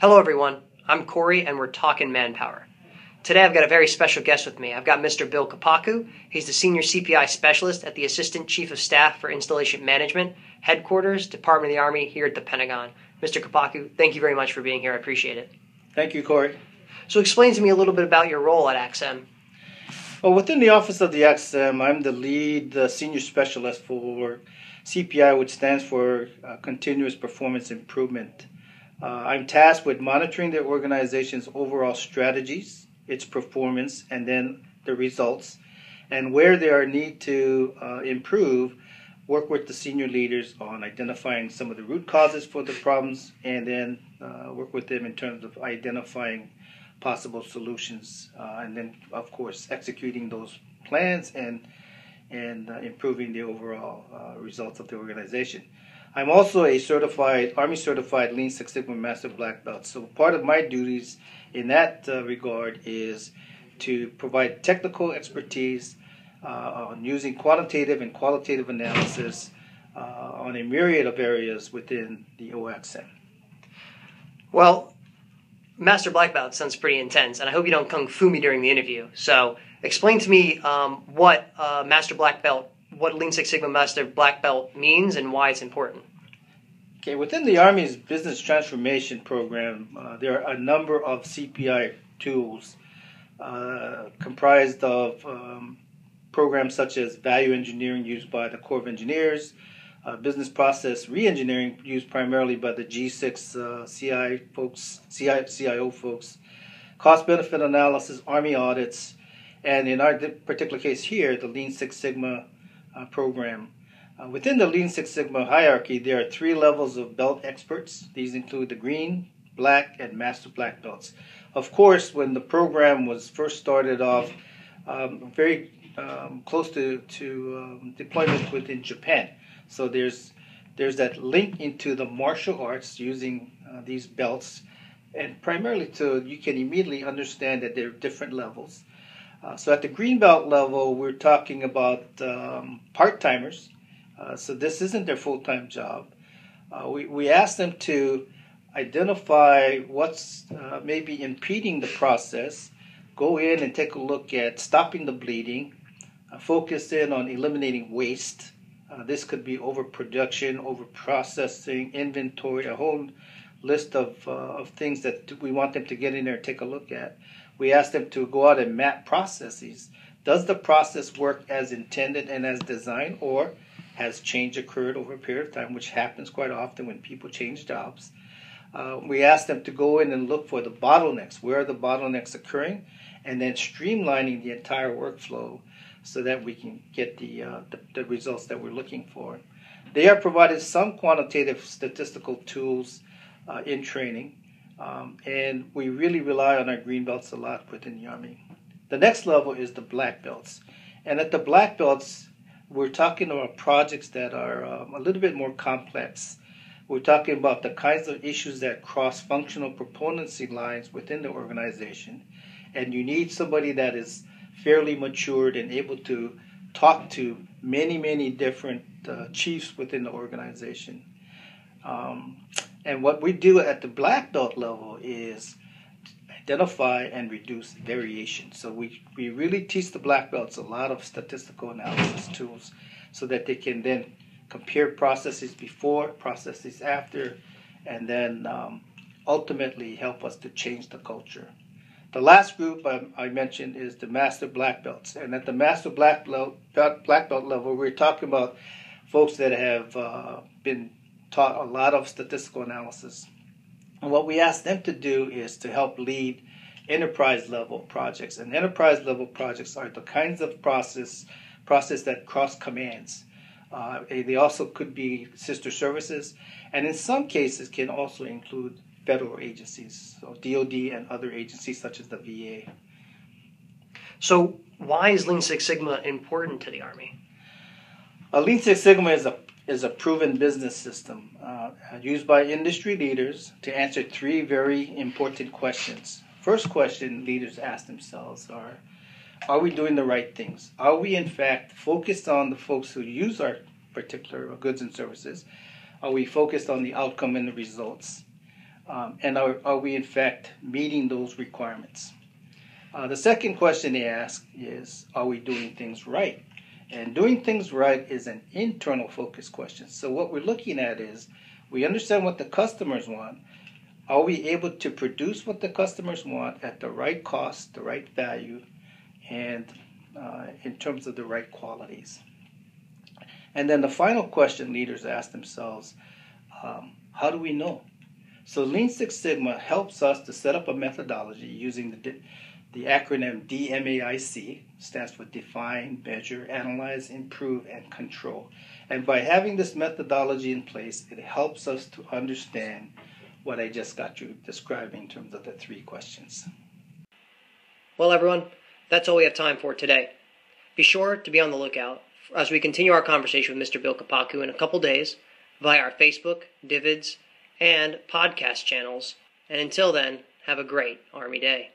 Hello everyone, I'm Corey and we're talking manpower. Today I've got a very special guest with me. I've got Mr. Bill Kapaku. He's the Senior CPI Specialist at the Assistant Chief of Staff for Installation Management, Headquarters, Department of the Army here at the Pentagon. Mr. Kapaku, thank you very much for being here. I appreciate it. Thank you, Corey. So explain to me a little bit about your role at AXM. Well, within the office of the AXM, I'm the lead Senior Specialist for CPI, which stands for Continuous Performance Improvement. I'm tasked with monitoring the organization's overall strategies, its performance, and then the results, and where there are need to improve, work with the senior leaders on identifying some of the root causes for the problems, and then work with them in terms of identifying possible solutions, and then, of course, executing those plans and improving the overall results of the organization. I'm also a Army certified Lean Six Sigma Master Black Belt. So part of my duties in that regard is to provide technical expertise on using quantitative and qualitative analysis on a myriad of areas within the OXM. Well, Master Black Belt sounds pretty intense, and I hope you don't kung fu me during the interview. So explain to me what Lean Six Sigma Master Black Belt means and why it's important. Okay, within the Army's Business Transformation Program, there are a number of CPI tools comprised of programs such as value engineering used by the Corps of Engineers, business process re-engineering used primarily by the G6 CIO folks, cost-benefit analysis, Army audits, and in our particular case here, the Lean Six Sigma program. Within the Lean Six Sigma hierarchy, there are three levels of belt experts. These include the green, black, and master black belts. Of course, when the program was first started off, very close to deployment within Japan. So there's that link into the martial arts using these belts, and primarily so you can immediately understand that there are different levels. So at the green belt level, we're talking about part-timers. So this isn't their full-time job. We ask them to identify what's maybe impeding the process, go in and take a look at stopping the bleeding, focus in on eliminating waste. This could be overproduction, overprocessing, inventory, a whole list of things that we want them to get in there and take a look at. We ask them to go out and map processes. Does the process work as intended and as designed, or has change occurred over a period of time, which happens quite often when people change jobs? We ask them to go in and look for the bottlenecks. Where are the bottlenecks occurring? And then streamlining the entire workflow so that we can get the results that we're looking for. They are provided some quantitative statistical tools in training. And we really rely on our green belts a lot within the Army. The next level is the black belts. And at the black belts, we're talking about projects that are a little bit more complex. We're talking about the kinds of issues that cross functional proponency lines within the organization. And you need somebody that is fairly matured and able to talk to many, many different chiefs within the organization. And what we do at the black belt level is identify and reduce variation. So we really teach the black belts a lot of statistical analysis tools so that they can then compare processes before, processes after, and then ultimately help us to change the culture. The last group I mentioned is the master black belts. And at the master black belt level, we're talking about folks that have been taught a lot of statistical analysis. And what we ask them to do is to help lead enterprise-level projects. And enterprise-level projects are the kinds of process that cross commands. They also could be sister services, and in some cases can also include federal agencies, so DOD and other agencies such as the VA. So why is Lean Six Sigma important to the Army? Lean Six Sigma is a proven business system used by industry leaders to answer three very important questions. First question leaders ask themselves are, are we doing the right things? Are we, in fact, focused on the folks who use our particular goods and services? Are we focused on the outcome and the results? And are we, in fact, meeting those requirements? The second question they ask is, are we doing things right? And doing things right is an internal focus question. So what we're looking at is, we understand what the customers want. Are we able to produce what the customers want at the right cost, the right value, and in terms of the right qualities? And then the final question leaders ask themselves, how do we know? So Lean Six Sigma helps us to set up a methodology using the acronym DMAIC, stands for Define, Measure, Analyze, Improve, and Control. And by having this methodology in place, it helps us to understand what I just got you describing in terms of the three questions. Well, everyone, that's all we have time for today. Be sure to be on the lookout as we continue our conversation with Mr. Bill Kapaku in a couple days via our Facebook, Divids, and podcast channels. And until then, have a great Army Day.